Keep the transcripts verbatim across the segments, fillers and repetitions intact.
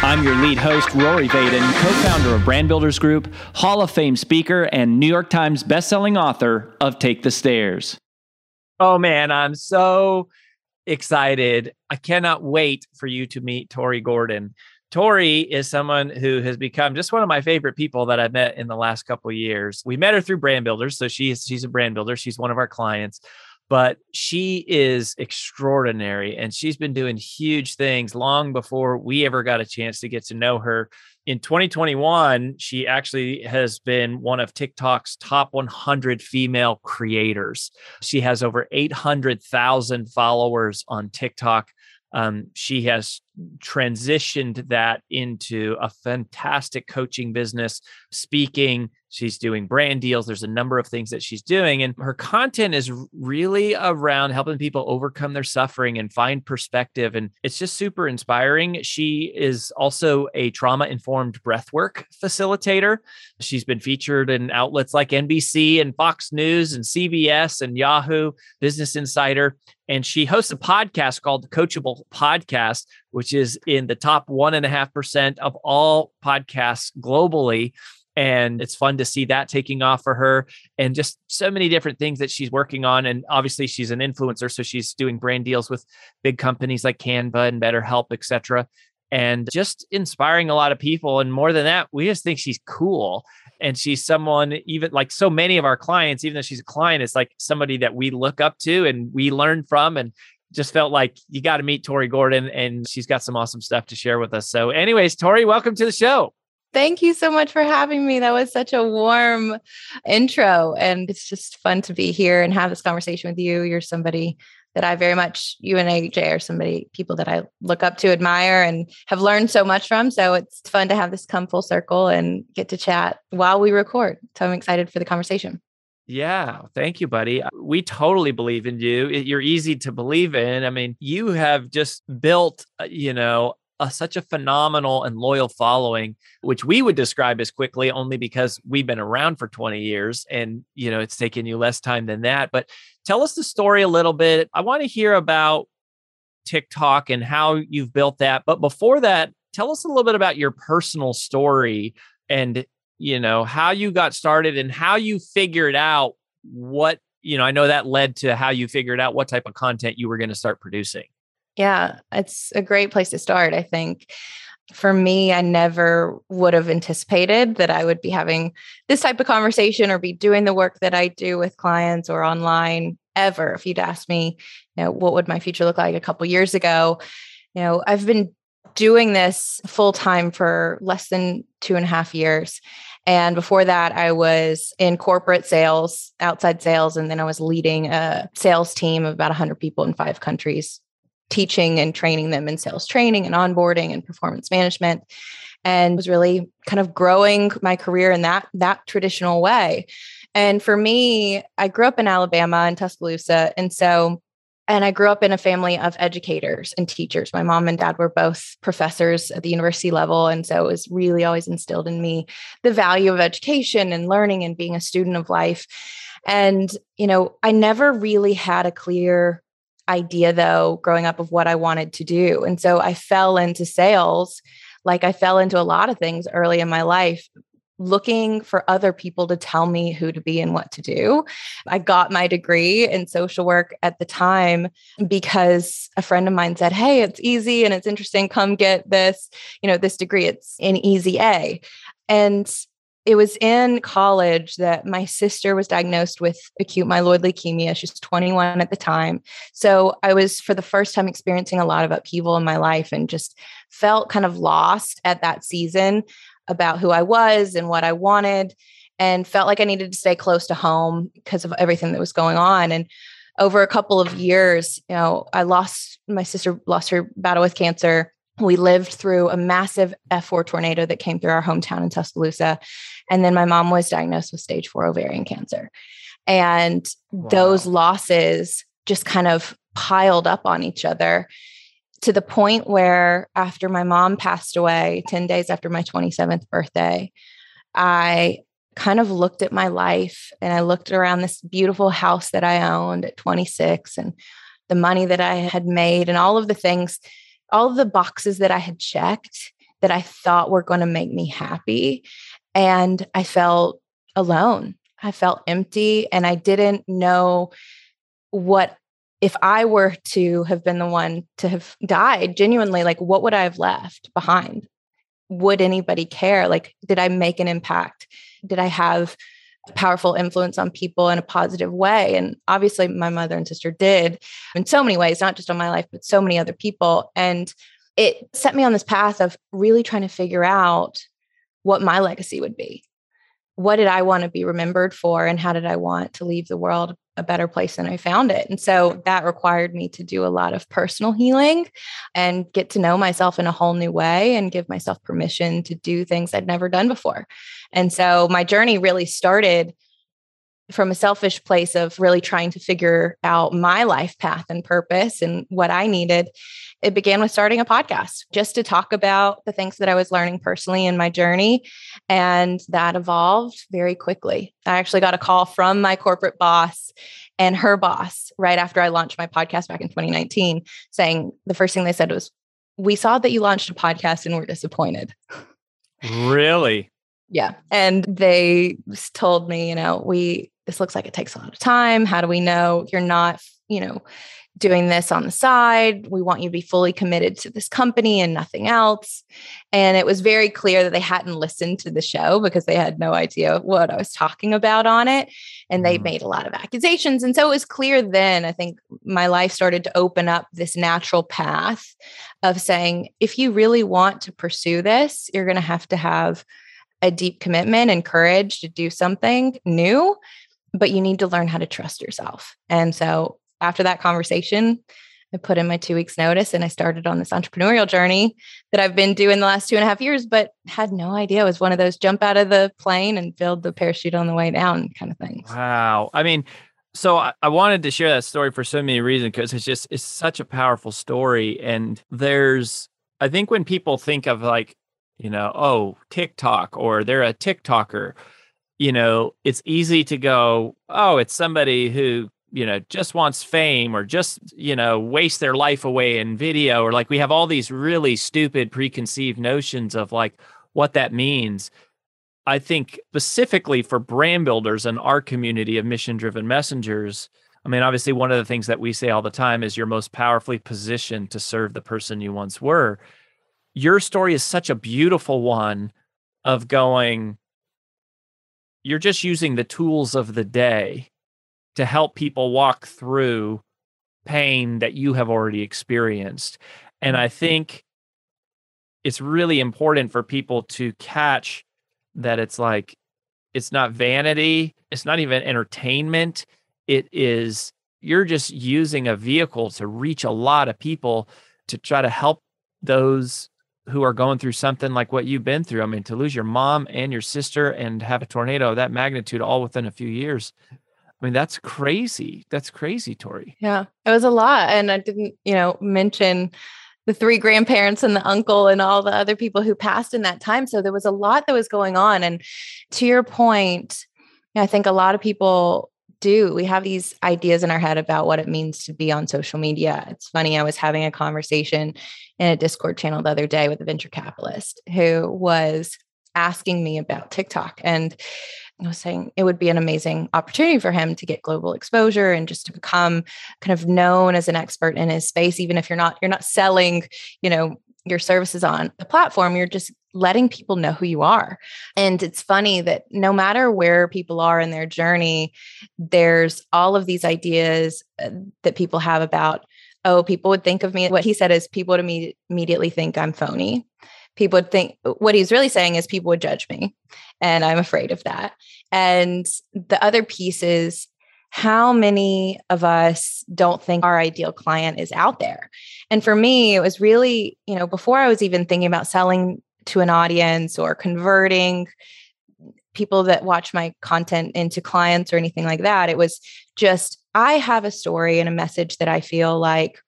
I'm your lead host, Rory Vaden, co-founder of Brand Builders Group, Hall of Fame speaker, and New York Times bestselling author of Take the Stairs. Oh man, I'm so excited. I cannot wait for you to meet Tori Gordon. Tori is someone who has become just one of my favorite people that I've met in the last couple of years. We met her through Brand Builders, so she's, she's a brand builder. She's one of our clients. But she is extraordinary, and she's been doing huge things long before we ever got a chance to get to know her. In twenty twenty-one, she actually has been one of TikTok's top one hundred female creators. She has over eight hundred thousand followers on TikTok. Um, she has transitioned that into a fantastic coaching business, speaking. She's doing brand deals. There's a number of things that she's doing. And her content is really around helping people overcome their suffering and find perspective. And it's just super inspiring. She is also a trauma-informed breathwork facilitator. She's been featured in outlets like N B C and Fox News and C B S and Yahoo, Business Insider. And she hosts a podcast called The Coachable Podcast, which is in the top one and a half percent of all podcasts globally. And it's fun to see that taking off for her and just so many different things that she's working on. And obviously she's an influencer, so she's doing brand deals with big companies like Canva and BetterHelp, et cetera, and just inspiring a lot of people. And more than that, we just think she's cool. And she's someone, even like so many of our clients, even though she's a client, it's like somebody that we look up to and we learn from, and just felt like you got to meet Tori Gordon, and she's got some awesome stuff to share with us. So anyways, Tori, welcome to the show. Thank you so much for having me. That was such a warm intro, and it's just fun to be here and have this conversation with you. You're somebody that I very much, you and A J are somebody, people that I look up to, admire, and have learned so much from. So it's fun to have this come full circle and get to chat while we record. So I'm excited for the conversation. Yeah. Thank you, buddy. We totally believe in you. You're easy to believe in. I mean, you have just built, you know, Uh, such a phenomenal and loyal following, which we would describe as quickly only because we've been around for twenty years and, you know, it's taken you less time than that. But tell us the story a little bit. I want to hear about TikTok and how you've built that. But before that, tell us a little bit about your personal story and, you know, how you got started and how you figured out what, you know, I know that led to how you figured out what type of content you were going to start producing. Yeah, it's a great place to start, I think. For me, I never would have anticipated that I would be having this type of conversation or be doing the work that I do with clients or online ever. If you'd asked me, you know, what would my future look like a couple years ago? You know, I've been doing this full time for less than two and a half years. And before that, I was in corporate sales, outside sales, and then I was leading a sales team of about one hundred people in five countries, teaching and training them in sales training and onboarding and performance management, and was really kind of growing my career in that, that traditional way. And for me, I grew up in Alabama in Tuscaloosa. And so, and I grew up in a family of educators and teachers. My mom and dad were both professors at the university level. And so it was really always instilled in me the value of education and learning and being a student of life. And, you know, I never really had a clear idea though, growing up, of what I wanted to do. And so I fell into sales, like I fell into a lot of things early in my life, looking for other people to tell me who to be and what to do. I got my degree in social work at the time because a friend of mine said, "Hey, it's easy and it's interesting. Come get this, you know, this degree. It's an easy A." And it was in college that my sister was diagnosed with acute myeloid leukemia. She was twenty-one at the time. So I was, for the first time, experiencing a lot of upheaval in my life and just felt kind of lost at that season about who I was and what I wanted, and felt like I needed to stay close to home because of everything that was going on. And over a couple of years, you know, I lost, my sister lost her battle with cancer. We lived through a massive F four tornado that came through our hometown in Tuscaloosa. And then my mom was diagnosed with stage four ovarian cancer. And wow. those losses just kind of piled up on each other to the point where after my mom passed away, ten days after my twenty-seventh birthday, I kind of looked at my life and I looked around this beautiful house that I owned at twenty-six and the money that I had made and all of the things, all of the boxes that I had checked that I thought were going to make me happy. And I felt alone. I felt empty and I didn't know what, if I were to have been the one to have died genuinely, like what would I have left behind? Would anybody care? Like, did I make an impact? Did I have a powerful influence on people in a positive way? And obviously my mother and sister did in so many ways, not just on my life, but so many other people. And it set me on this path of really trying to figure out what my legacy would be. What did I want to be remembered for? And how did I want to leave the world a better place than I found it? And so that required me to do a lot of personal healing and get to know myself in a whole new way and give myself permission to do things I'd never done before. And so my journey really started from a selfish place of really trying to figure out my life path and purpose and what I needed. It began with starting a podcast just to talk about the things that I was learning personally in my journey. And that evolved very quickly. I actually got a call from my corporate boss and her boss right after I launched my podcast back in twenty nineteen, saying the first thing they said was, "We saw that you launched a podcast and we're disappointed." Really? Yeah. And they told me, you know, we, this looks like it takes a lot of time. How do we know you're not, you know, doing this on the side? We want you to be fully committed to this company and nothing else. And it was very clear that they hadn't listened to the show because they had no idea what I was talking about on it. And they mm-hmm. made a lot of accusations. And so it was clear then, I think my life started to open up this natural path of saying, if you really want to pursue this, you're going to have to have a deep commitment and courage to do something new, but you need to learn how to trust yourself. And so after that conversation, I put in my two weeks notice and I started on this entrepreneurial journey that I've been doing the last two and a half years, but had no idea. It was one of those jump out of the plane and build the parachute on the way down kind of things. Wow. I mean, so I, I wanted to share that story for so many reasons, because it's just, it's such a powerful story. And there's, I think when people think of like, you know, oh, TikTok, or they're a TikToker, you know, it's easy to go, oh, it's somebody who, you know, just wants fame or just, you know, waste their life away in video. Or like, we have all these really stupid preconceived notions of like what that means. I think specifically for brand builders and our community of mission-driven messengers, I mean, obviously one of the things that we say all the time is you're most powerfully positioned to serve the person you once were. Your story is such a beautiful one of going, you're just using the tools of the day to help people walk through pain that you have already experienced. And I think it's really important for people to catch that it's like, it's not vanity. It's not even entertainment. It is, you're just using a vehicle to reach a lot of people to try to help those who are going through something like what you've been through. I mean, to lose your mom and your sister and have a tornado of that magnitude all within a few years. I mean, that's crazy. That's crazy, Tori. Yeah, it was a lot. And I didn't, you know, mention the three grandparents and the uncle and all the other people who passed in that time. So there was a lot that was going on. And to your point, I think a lot of people do. We have these ideas in our head about what it means to be on social media. It's funny. I was having a conversation in a Discord channel the other day with a venture capitalist who was asking me about TikTok, and I was saying it would be an amazing opportunity for him to get global exposure and just to become kind of known as an expert in his space. Even if you're not, you're not selling, you know, your services on the platform, you're just letting people know who you are. And it's funny that no matter where people are in their journey, there's all of these ideas that people have about, oh, people would think of me. What he said is people would imme- immediately think I'm phony. People would think, what he's really saying is people would judge me. And I'm afraid of that. And the other piece is, how many of us don't think our ideal client is out there? And for me, it was really, you know, before I was even thinking about selling to an audience or converting, people that watch my content into clients or anything like that. It was just, I have a story and a message that I feel like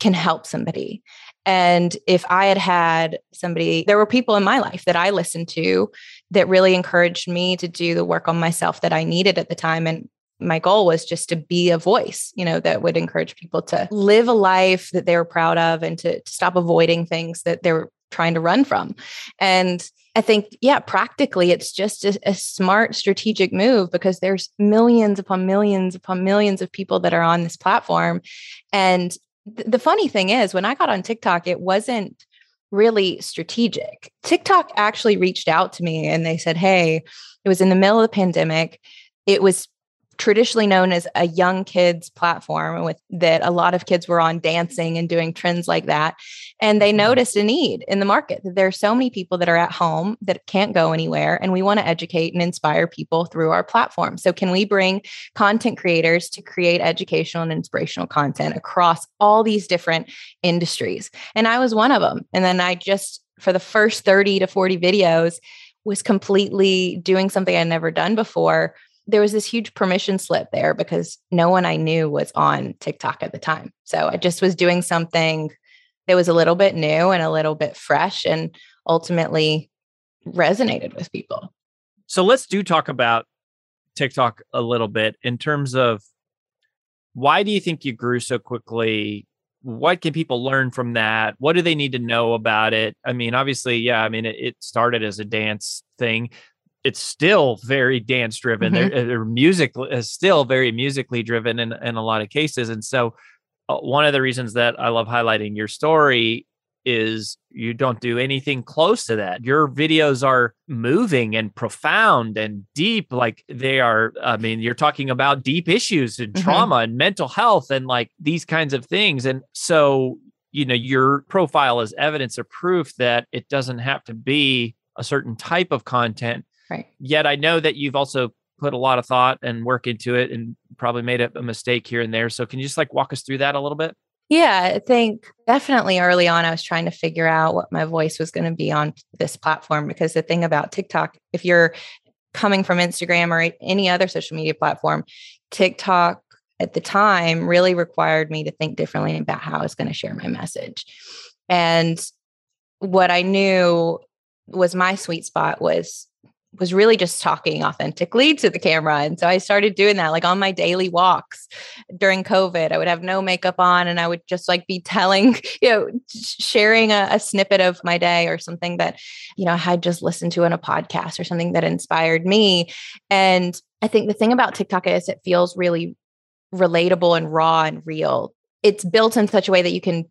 can help somebody. And if I had had somebody, there were people in my life that I listened to that really encouraged me to do the work on myself that I needed at the time. And my goal was just to be a voice, you know, that would encourage people to live a life that they were proud of and to, to stop avoiding things that they were trying to run from. And I think, yeah, practically, it's just a, a smart strategic move because there's millions upon millions upon millions of people that are on this platform. And th- the funny thing is, when I got on TikTok, it wasn't really strategic. TikTok actually reached out to me and they said, hey, it was in the middle of the pandemic. It was traditionally known as a young kids platform with that a lot of kids were on dancing and doing trends like that. And they noticed a need in the market that there are so many people that are at home that can't go anywhere. And we want to educate and inspire people through our platform. So can we bring content creators to create educational and inspirational content across all these different industries? And I was one of them. And then I just, for the first thirty to forty videos, was completely doing something I'd never done before. There was this huge permission slip there because no one I knew was on TikTok at the time. So I just was doing something that was a little bit new and a little bit fresh and ultimately resonated with people. So let's do talk about TikTok a little bit in terms of why do you think you grew so quickly? What can people learn from that? What do they need to know about it? I mean, obviously, yeah, I mean, it, it started as a dance thing. It's still very dance driven. Mm-hmm. Their, their music is still very musically driven in, in a lot of cases. And so uh, one of the reasons that I love highlighting your story is you don't do anything close to that. Your videos are moving and profound and deep. Like they are, I mean, you're talking about deep issues and trauma mm-hmm. and mental health and like these kinds of things. And so, you know, your profile is evidence or proof that it doesn't have to be a certain type of content. Right. Yet I know that you've also put a lot of thought and work into it and probably made a, a mistake here and there. So can you just like walk us through that a little bit? Yeah, I think definitely early on, I was trying to figure out what my voice was going to be on this platform, because the thing about TikTok, if you're coming from Instagram or any other social media platform, TikTok at the time really required me to think differently about how I was going to share my message. And what I knew was my sweet spot was was really just talking authentically to the camera. And so I started doing that, like on my daily walks during COVID, I would have no makeup on and I would just like be telling, you know, sharing a, a snippet of my day or something that, you know, I had just listened to in a podcast or something that inspired me. And I think the thing about TikTok is it feels really relatable and raw and real. It's built in such a way that you can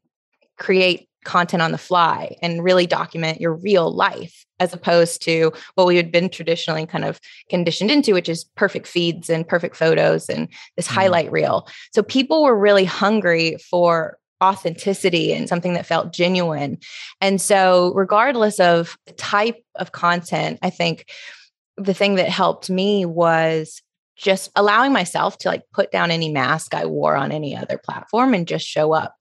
create content on the fly and really document your real life, as opposed to what we had been traditionally kind of conditioned into, which is perfect feeds and perfect photos and this mm. highlight reel. So people were really hungry for authenticity and something that felt genuine. And so regardless of the type of content, I think the thing that helped me was just allowing myself to like put down any mask I wore on any other platform and just show up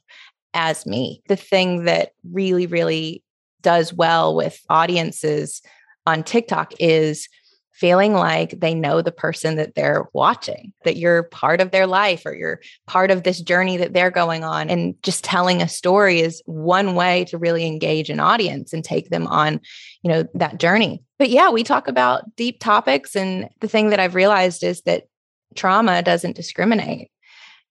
as me. The thing that really, really does well with audiences on TikTok is feeling like they know the person that they're watching, that you're part of their life or you're part of this journey that they're going on. And just telling a story is one way to really engage an audience and take them on, you know, that journey. But yeah, we talk about deep topics. And the thing that I've realized is that trauma doesn't discriminate.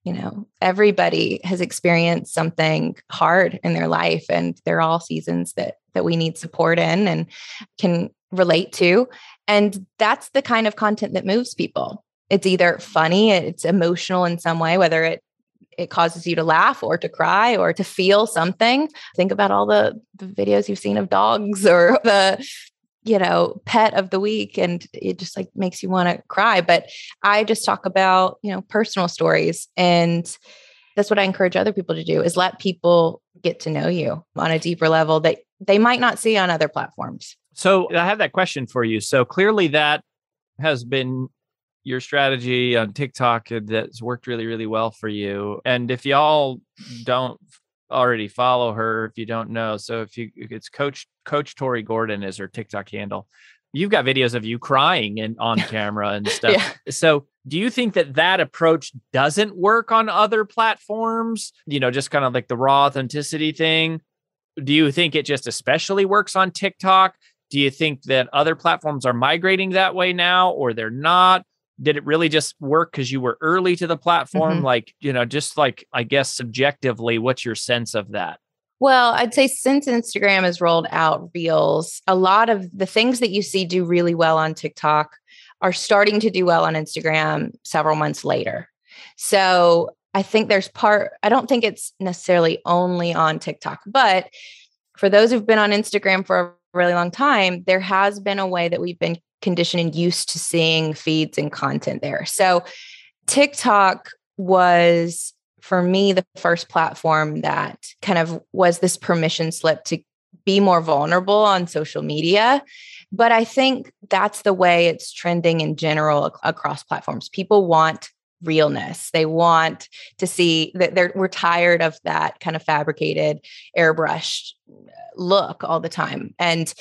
You know, everybody has experienced something hard in their life, and they're all seasons that that we need support in and can relate to. And that's the kind of content that moves people. It's either funny, it's emotional in some way, whether it it causes you to laugh or to cry or to feel something. Think about all the, the videos you've seen of dogs or the, you know, pet of the week, and it just like makes you want to cry. But I just talk about, you know, personal stories. And that's what I encourage other people to do, is let people get to know you on a deeper level that they might not see on other platforms. So I have that question for you. So clearly that has been your strategy on TikTok that's worked really, really well for you. And if y'all don't already follow her, if you don't know. So if you, it's Coach, Coach Tori Gordon is her TikTok handle. you've got videos of you crying and on camera and stuff. Yeah. So do you think that that approach doesn't work on other platforms? You know, just kind of like the raw authenticity thing. Do you think it just especially works on TikTok? Do you think that other platforms are migrating that way now, or they're not? Did it really just work because you were early to the platform? Mm-hmm. Like, you know, just like, I guess, subjectively, what's your sense of that? Well, I'd say since Instagram has rolled out Reels, a lot of the things that you see do really well on TikTok are starting to do well on Instagram several months later. So I think there's part, I don't think it's necessarily only on TikTok, but for those who've been on Instagram for a really long time, there has been a way that we've been conditioned and used to seeing feeds and content there. So TikTok was, for me, the first platform that kind of was this permission slip to be more vulnerable on social media. But I think that's the way it's trending in general ac- across platforms. People want realness. They want to see that they're, we're tired of that kind of fabricated, airbrushed look all the time. And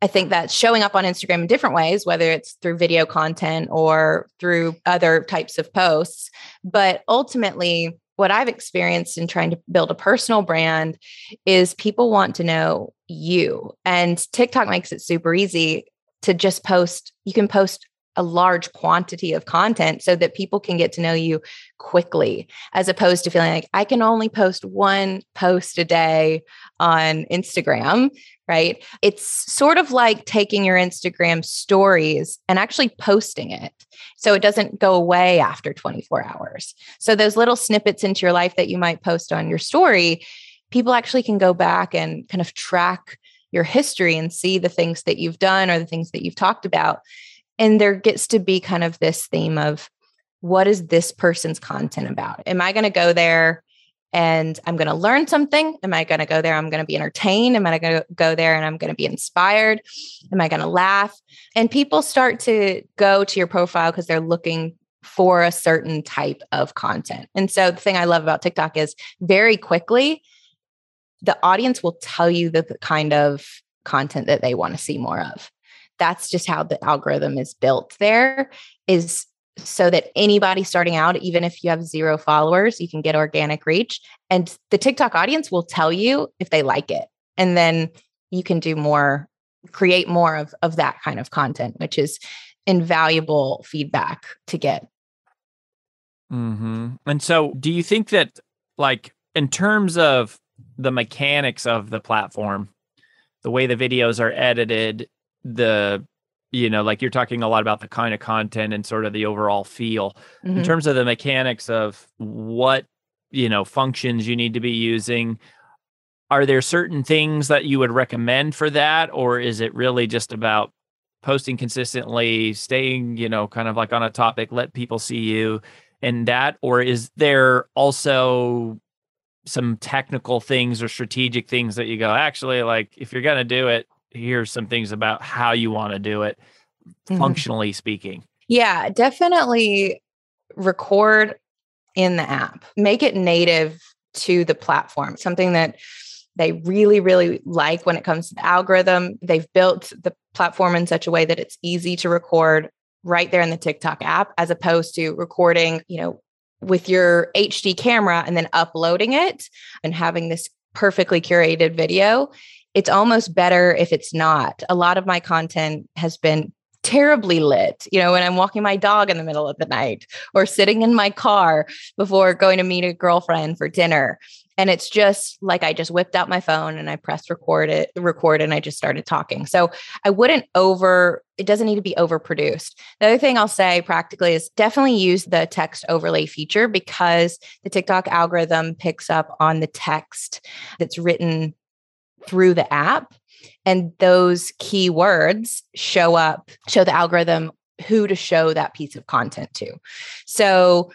I think that's showing up on Instagram in different ways, whether it's through video content or through other types of posts. But ultimately, what I've experienced in trying to build a personal brand is people want to know you. And TikTok makes it super easy to just post. You can post a large quantity of content so that people can get to know you quickly, as opposed to feeling like I can only post one post a day on Instagram, right? It's sort of like taking your Instagram stories and actually posting it so it doesn't go away after twenty-four hours. So those little snippets into your life that you might post on your story, people actually can go back and kind of track your history and see the things that you've done or the things that you've talked about. And there gets to be kind of this theme of, what is this person's content about? Am I going to go there and I'm going to learn something? Am I going to go there? I'm going to be entertained. Am I going to go there and I'm going to be inspired? Am I going to laugh? And people start to go to your profile because they're looking for a certain type of content. And so the thing I love about TikTok is very quickly, the audience will tell you the kind of content that they want to see more of. That's just how the algorithm is built there, is so that anybody starting out, even if you have zero followers, you can get organic reach. And the TikTok audience will tell you if they like it. And then you can do more, create more of, of that kind of content, which is invaluable feedback to get. Mm-hmm. And so do you think that, like, in terms of the mechanics of the platform, the way the videos are edited, the, you know, like you're talking a lot about the kind of content and sort of the overall feel, mm-hmm. in terms of the mechanics of what, you know, functions you need to be using, are there certain things that you would recommend for that? Or is it really just about posting consistently, staying, you know, kind of like on a topic, let people see you and that? Or is there also some technical things or strategic things that you go, actually, like, if you're going to do it, here's some things about how you want to do it, functionally mm. speaking? Yeah, definitely record in the app. Make it native to the platform. Something that they really, really like when it comes to the algorithm. They've built the platform in such a way that it's easy to record right there in the TikTok app, as opposed to recording, you know, with your H D camera and then uploading it and having this perfectly curated video. It's almost better if it's not. A lot of my content has been terribly lit, you know, when I'm walking my dog in the middle of the night or sitting in my car before going to meet a girlfriend for dinner. And it's just like, I just whipped out my phone and I pressed record it, record, and I just started talking. So I wouldn't over, it doesn't need to be overproduced. The other thing I'll say practically is definitely use the text overlay feature, because the TikTok algorithm picks up on the text that's written through the app, and those keywords show up, show the algorithm who to show that piece of content to. So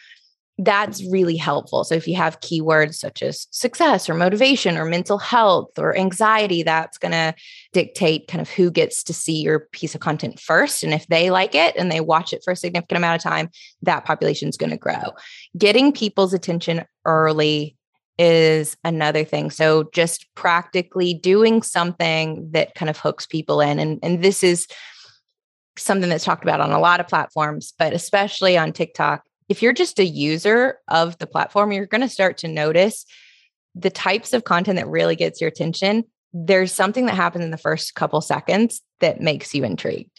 that's really helpful. So if you have keywords such as success or motivation or mental health or anxiety, that's going to dictate kind of who gets to see your piece of content first. And if they like it and they watch it for a significant amount of time, that population is going to grow. Getting people's attention early is another thing. So just practically doing something that kind of hooks people in. And, and this is something that's talked about on a lot of platforms, but especially on TikTok. If you're just a user of the platform, you're going to start to notice the types of content that really gets your attention. There's something that happens in the first couple seconds that makes you intrigued.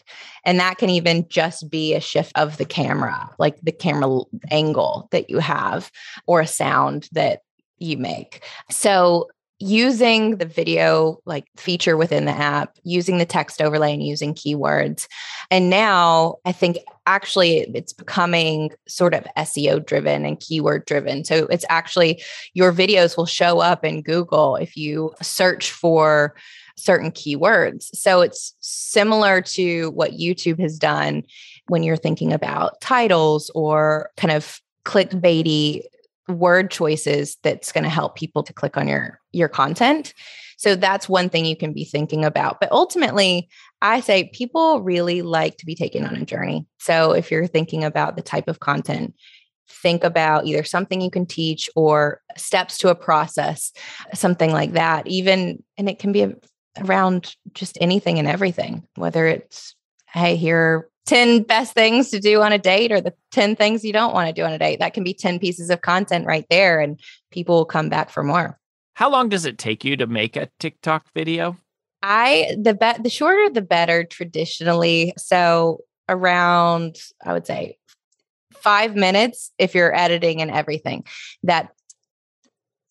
And that can even just be a shift of the camera, like the camera angle that you have or a sound that you make. So using the video like feature within the app, using the text overlay and using keywords. And now I think actually it's becoming sort of S E O driven and keyword driven. So it's actually your videos will show up in Google if you search for certain keywords. So it's similar to what YouTube has done when you're thinking about titles or kind of clickbaity word choices that's going to help people to click on your, your content. So that's one thing you can be thinking about. But ultimately, I say people really like to be taken on a journey. So if you're thinking about the type of content, think about either something you can teach or steps to a process, something like that. Even, and it can be around just anything and everything, whether it's, hey, here are ten best things to do on a date or the ten things you don't want to do on a date. That can be ten pieces of content right there, and people will come back for more. How long does it take you to make a TikTok video? I, the be- the shorter, the better traditionally. So around, I would say five minutes, if you're editing and everything. That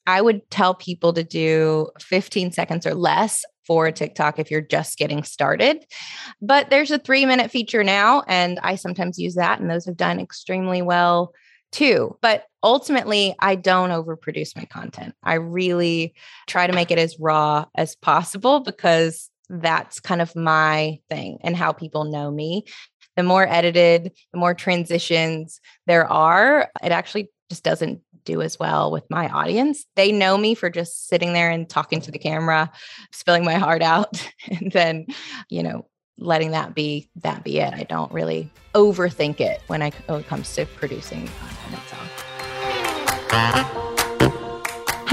I would tell people to do fifteen seconds or less for TikTok if you're just getting started. But there's a three minute feature now, and I sometimes use that, and those have done extremely well too. But ultimately, I don't overproduce my content. I really try to make it as raw as possible because that's kind of my thing and how people know me. The more edited, the more transitions there are, it actually just doesn't do as well with my audience. They know me for just sitting there and talking to the camera, spilling my heart out, and then, you know, letting that be, that be it. I don't really overthink it when, I, when it comes to producing content itself.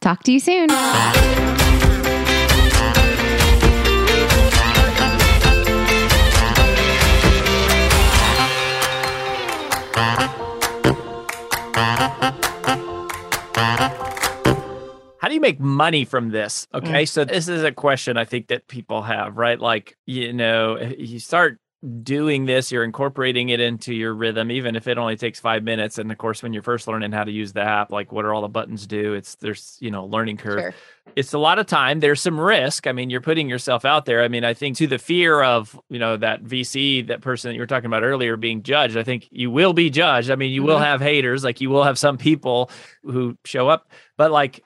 Talk to you soon. How do you make money from this? Okay. Mm. So this is a question I think that people have, right? Like, you know, you start doing this, you're incorporating it into your rhythm, even if it only takes five minutes. And of course, when you're first learning how to use the app, like what are all the buttons do? It's there's, you know, learning curve. Sure. It's a lot of time. There's some risk. I mean, you're putting yourself out there. I mean, I think to the fear of, you know, that V C, that person that you were talking about earlier being judged, I think you will be judged. I mean, you mm-hmm. will have haters, like you will have some people who show up, but like,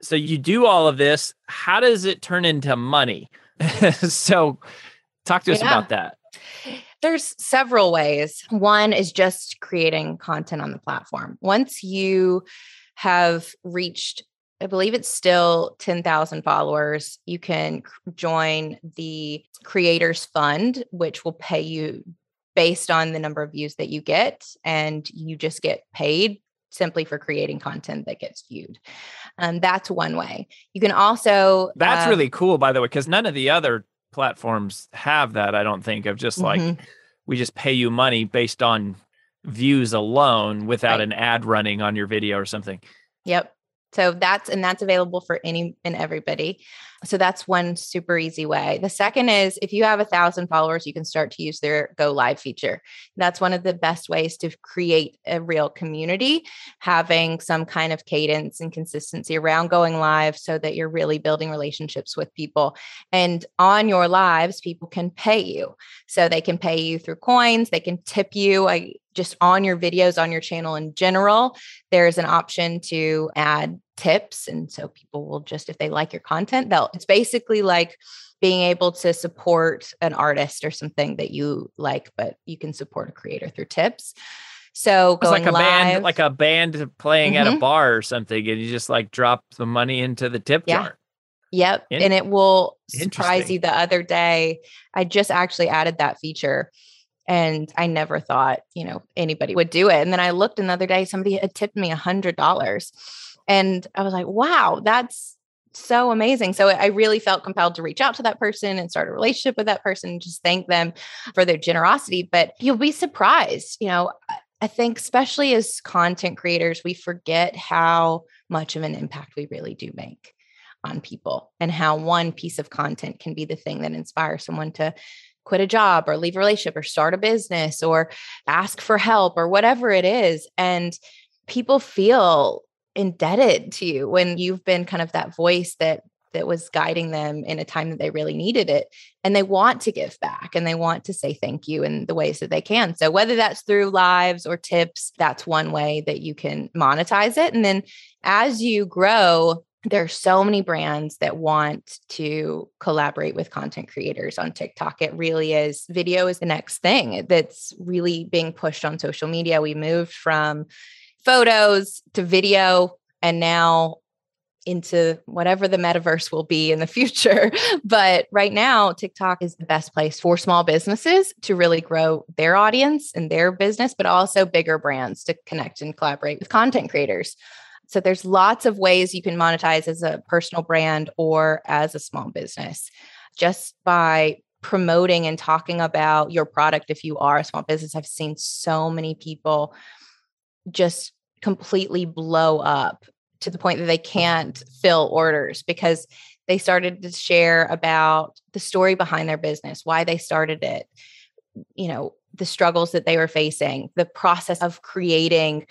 so you do all of this, how does it turn into money? So talk to us yeah. about that. There's several ways. One is just creating content on the platform. Once you have reached, I believe it's still ten thousand followers, you can join the Creators Fund, which will pay you based on the number of views that you get. And you just get paid simply for creating content that gets viewed. Um, that's one way. You can also... That's uh, really cool, by the way, because none of the other platforms have that, I don't think, of just like, mm-hmm. we just pay you money based on views alone without right. an ad running on your video or something. Yep. So that's, and that's available for any and everybody. So that's one super easy way. The second is if you have a thousand followers, you can start to use their go live feature. That's one of the best ways to create a real community, having some kind of cadence and consistency around going live so that you're really building relationships with people. And on your lives, people can pay you. So they can pay you through coins. They can tip you. I just on your videos, on your channel in general, there's an option to add tips. And so people will just, if they like your content, they'll, it's basically like being able to support an artist or something that you like, but you can support a creator through tips. So it's going like a live. band, like a band playing mm-hmm. at a bar or something, and you just like drop the money into the tip yeah. jar. Yep. In- and it will surprise you. The other day, I just actually added that feature, and I never thought, you know, anybody would do it. And then I looked another day, somebody had tipped me a hundred dollars and I was like, wow, that's so amazing. So I really felt compelled to reach out to that person and start a relationship with that person and just thank them for their generosity. But you'll be surprised, you know, I think especially as content creators, we forget how much of an impact we really do make on people, and how one piece of content can be the thing that inspires someone to quit a job or leave a relationship or start a business or ask for help or whatever it is. And people feel indebted to you when you've been kind of that voice that that was guiding them in a time that they really needed it. And they want to give back and they want to say thank you in the ways that they can. So whether that's through lives or tips, that's one way that you can monetize it. And then as you grow, there are so many brands that want to collaborate with content creators on TikTok. It really is. Video is the next thing that's really being pushed on social media. We moved from photos to video and now into whatever the metaverse will be in the future. But right now, TikTok is the best place for small businesses to really grow their audience and their business, but also bigger brands to connect and collaborate with content creators. So there's lots of ways you can monetize as a personal brand or as a small business, just by promoting and talking about your product. If you are a small business, I've seen so many people just completely blow up to the point that they can't fill orders because they started to share about the story behind their business, why they started it, you know, the struggles that they were facing, the process of creating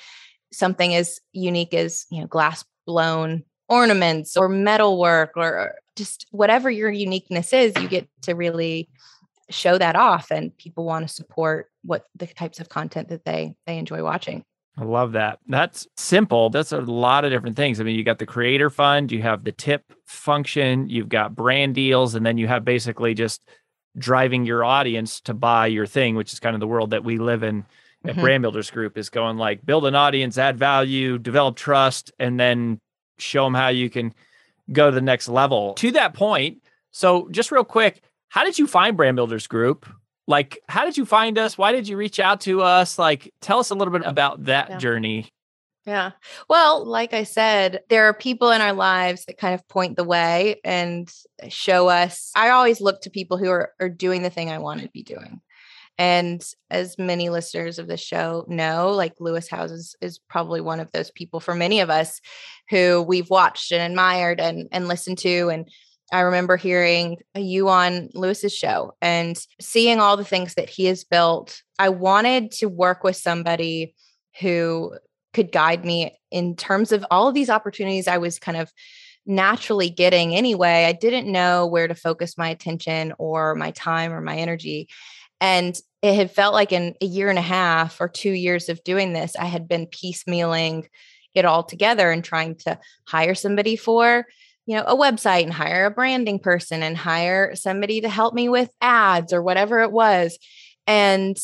something as unique as, you know, glass blown ornaments or metal work or just whatever your uniqueness is, you get to really show that off, and people want to support what the types of content that they they enjoy watching. I love that. That's simple. That's a lot of different things. I mean, you got the creator fund, you have the tip function, you've got brand deals, and then you have basically just driving your audience to buy your thing, which is kind of the world that we live in. At mm-hmm. Brand Builders Group is going like, build an audience, add value, develop trust, and then show them how you can go to the next level. To that point, so just real quick, how did you find Brand Builders Group? Like, how did you find us? Why did you reach out to us? Like, tell us a little bit about that yeah. journey. Yeah. Well, like I said, there are people in our lives that kind of point the way and show us. I always look to people who are, are doing the thing I want to be doing. And as many listeners of the show know, like Lewis Houses is probably one of those people for many of us who we've watched and admired and, and listened to. And I remember hearing you on Lewis's show and seeing all the things that he has built. I wanted to work with somebody who could guide me in terms of all of these opportunities I was kind of naturally getting anyway. I didn't know where to focus my attention or my time or my energy. And it had felt like in a year and a half or two years of doing this, I had been piecemealing it all together and trying to hire somebody for, you know, a website and hire a branding person and hire somebody to help me with ads or whatever it was. And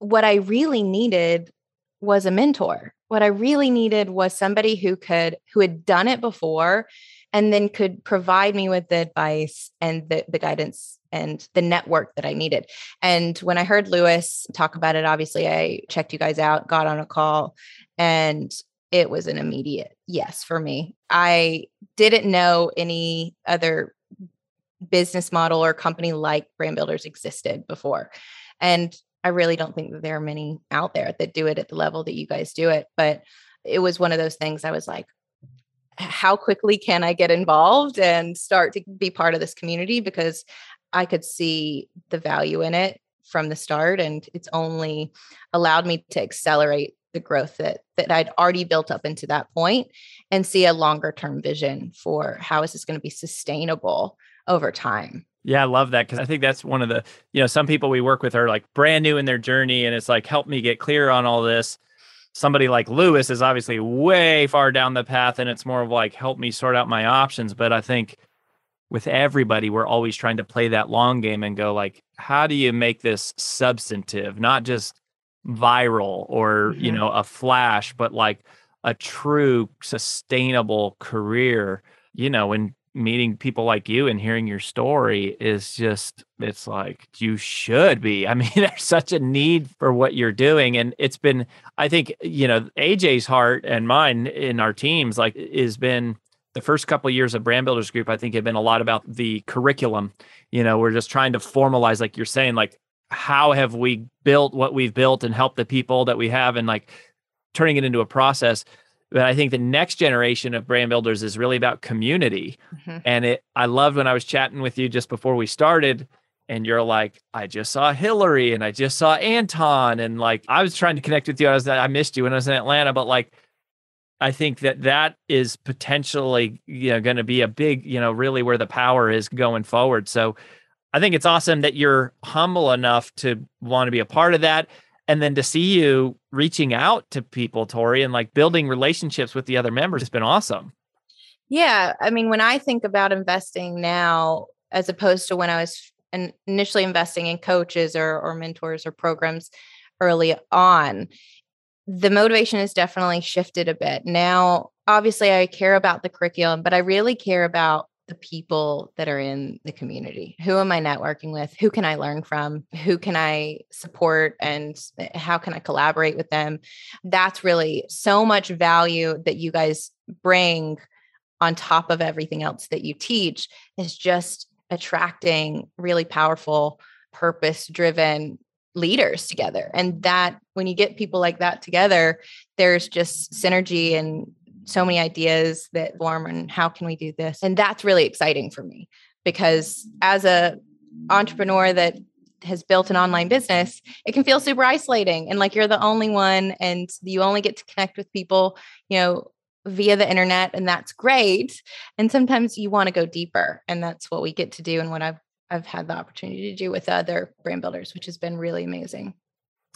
what I really needed was a mentor. What I really needed was somebody who could, who had done it before and then could provide me with the advice and the, the guidance and the network that I needed. And when I heard Lewis talk about it, obviously I checked you guys out, got on a call, and it was an immediate yes for me. I didn't know any other business model or company like Brand Builders existed before. And I really don't think that there are many out there that do it at the level that you guys do it. But it was one of those things I was like, how quickly can I get involved and start to be part of this community? Because I could see the value in it from the start, and it's only allowed me to accelerate the growth that that I'd already built up into that point and see a longer term vision for how is this going to be sustainable over time. Yeah, I love that, because I think that's one of the, you know, some people we work with are like brand new in their journey and it's like, help me get clear on all this. somebody like Lewis is obviously way far down the path, and it's more of like, help me sort out my options. But I think with everybody, we're always trying to play that long game and go like, how do you make this substantive, not just viral or, mm-hmm. you know, a flash, but like a true sustainable career, you know, and meeting people like you and hearing your story is just, it's like, you should be. I mean, there's such a need for what you're doing. And it's been, I think, you know, A J's heart and mine in our teams, like, has been the first couple of years of Brand Builders Group, I think have been a lot about the curriculum. You know, we're just trying to formalize, like you're saying, like, how have we built what we've built and helped the people that we have and like turning it into a process. But I think the next generation of brand builders is really about community. Mm-hmm. And it, I loved when I was chatting with you just before we started and you're like, I just saw Hillary and I just saw Anton. And like, I was trying to connect with you. I was, I missed you when I was in Atlanta, but like, I think that that is potentially, you know, going to be a big, you know, really where the power is going forward. So I think it's awesome that you're humble enough to want to be a part of that. And then to see you reaching out to people, Tori, and like building relationships with the other members has been awesome. Yeah. I mean, when I think about investing now, as opposed to when I was initially investing in coaches or, or mentors or programs early on, the motivation has definitely shifted a bit. Now, obviously, I care about the curriculum, but I really care about the people that are in the community. Who am I networking with? Who can I learn from? Who can I support? And how can I collaborate with them? That's really so much value that you guys bring on top of everything else that you teach, is just attracting really powerful, purpose-driven leaders together. And that when you get people like that together, there's just synergy and so many ideas that form, and how can we do this? And that's really exciting for me, because as an entrepreneur that has built an online business, it can feel super isolating and like you're the only one and you only get to connect with people, you know, via the internet, and that's great. And sometimes you want to go deeper, and that's what we get to do. And what I've, I've had the opportunity to do with other brand builders, which has been really amazing.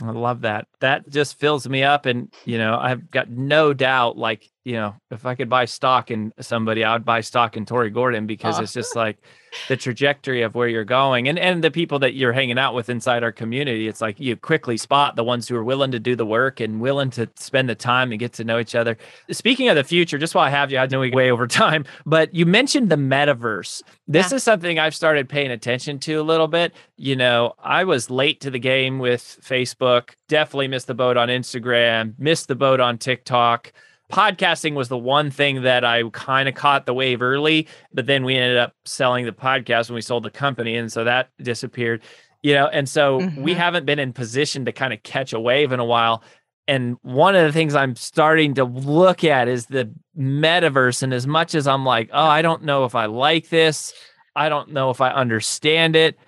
I love that. That just fills me up. And, you know, I've got no doubt, like, you know, if I could buy stock in somebody, I would buy stock in Tori Gordon, because Aww. It's just like the trajectory of where you're going and, and the people that you're hanging out with inside our community. It's like you quickly spot the ones who are willing to do the work and willing to spend the time and get to know each other. Speaking of the future, just while I have you, I know we way over time, but you mentioned the metaverse. This yeah. is something I've started paying attention to a little bit. You know, I was late to the game with Facebook, definitely missed the boat on Instagram, missed the boat on TikTok. Podcasting was the one thing that I kind of caught the wave early, but then we ended up selling the podcast when we sold the company. And so that disappeared, you know, and so mm-hmm. we haven't been in position to kind of catch a wave in a while. And one of the things I'm starting to look at is the metaverse. And as much as I'm like, oh, I don't know if I like this, I don't know if I understand it,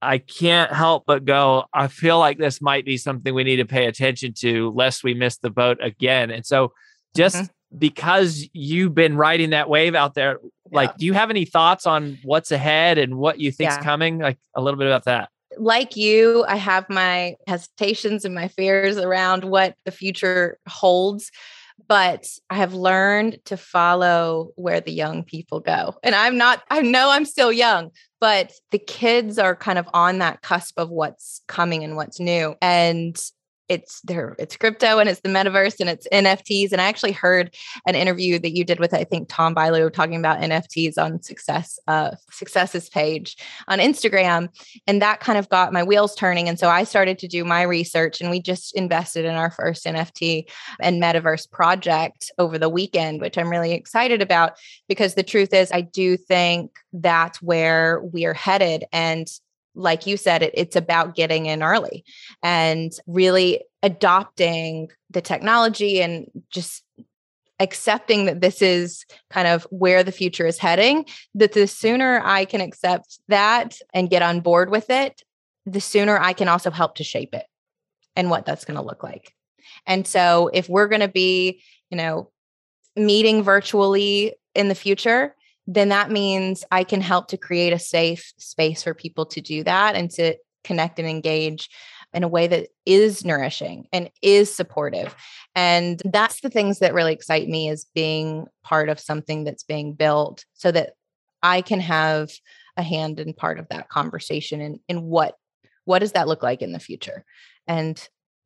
I can't help but go, I feel like this might be something we need to pay attention to, lest we miss the boat again. And so just mm-hmm. because you've been riding that wave out there, like, yeah. do you have any thoughts on what's ahead and what you think's yeah. coming? Like a little bit about that. Like you, I have my hesitations and my fears around what the future holds, but I have learned to follow where the young people go. And I'm not, I know I'm still young, but the kids are kind of on that cusp of what's coming and what's new. And It's there. It's crypto, and it's the metaverse, and it's N F Ts. And I actually heard an interview that you did with, I think, Tom Bilyeu, talking about N F Ts on Success, uh, Success's page on Instagram. And that kind of got my wheels turning. And so I started to do my research, and we just invested in our first N F T and metaverse project over the weekend, which I'm really excited about, because the truth is, I do think that's where we are headed. And like you said, it, it's about getting in early and really adopting the technology and just accepting that this is kind of where the future is heading, that the sooner I can accept that and get on board with it, the sooner I can also help to shape it and what that's going to look like. And so if we're going to be, you know, meeting virtually in the future, then that means I can help to create a safe space for people to do that and to connect and engage in a way that is nourishing and is supportive. And that's the things that really excite me, is being part of something that's being built so that I can have a hand in part of that conversation and, and what, what does that look like in the future? And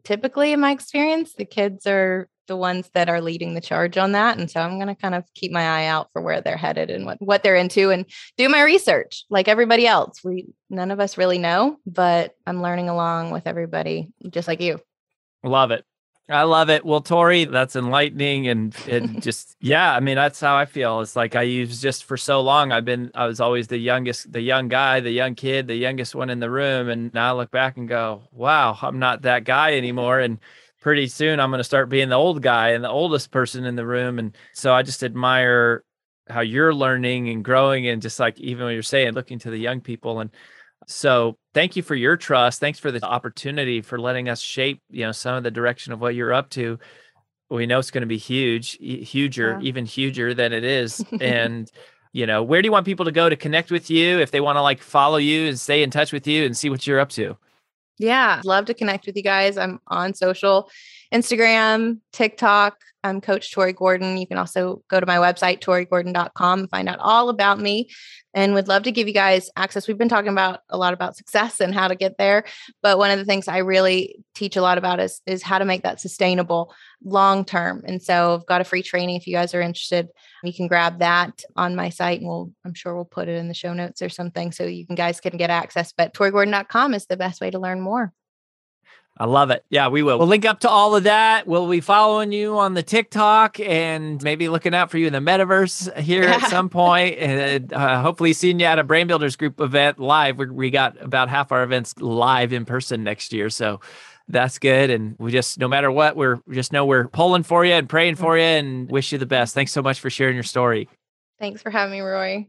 typically in my experience, the kids are the ones that are leading the charge on that. And so I'm going to kind of keep my eye out for where they're headed and what, what they're into, and do my research like everybody else. We, none of us really know, but I'm learning along with everybody, just like you. Love it. I love it. Well, Tori, that's enlightening. And it just, yeah, I mean, that's how I feel. It's like I use just for so long, I've been, I was always the youngest, the young guy, the young kid, the youngest one in the room. And now I look back and go, wow, I'm not that guy anymore. And pretty soon I'm going to start being the old guy and the oldest person in the room. And so I just admire how you're learning and growing. And just like, even what you're saying, looking to the young people. And so thank you for your trust. Thanks for the opportunity, for letting us shape, you know, some of the direction of what you're up to. We know it's going to be huge, huger, yeah. even huger than it is. And, you know, where do you want people to go to connect with you if they want to like follow you and stay in touch with you and see what you're up to? Yeah. Love to connect with you guys. I'm on social, Instagram, TikTok. I'm Coach Tori Gordon. You can also go to my website, Tori Gordon dot com, and find out all about me. And would love to give you guys access. We've been talking about a lot about success and how to get there. But one of the things I really teach a lot about is, is how to make that sustainable long-term. And so I've got a free training. If you guys are interested, you can grab that on my site, and we'll, I'm sure we'll put it in the show notes or something so you can, guys can get access. But Tori Gordon dot com is the best way to learn more. I love it. Yeah, we will. We'll link up to all of that. We'll be following you on the TikTok and maybe looking out for you in the metaverse here yeah. at some point. And uh, hopefully seeing you at a Brand Builders Group event live. We, we got about half our events live in person next year. So that's good. And we just, no matter what, we're we just know we're pulling for you and praying for you and wish you the best. Thanks so much for sharing your story. Thanks for having me, Rory.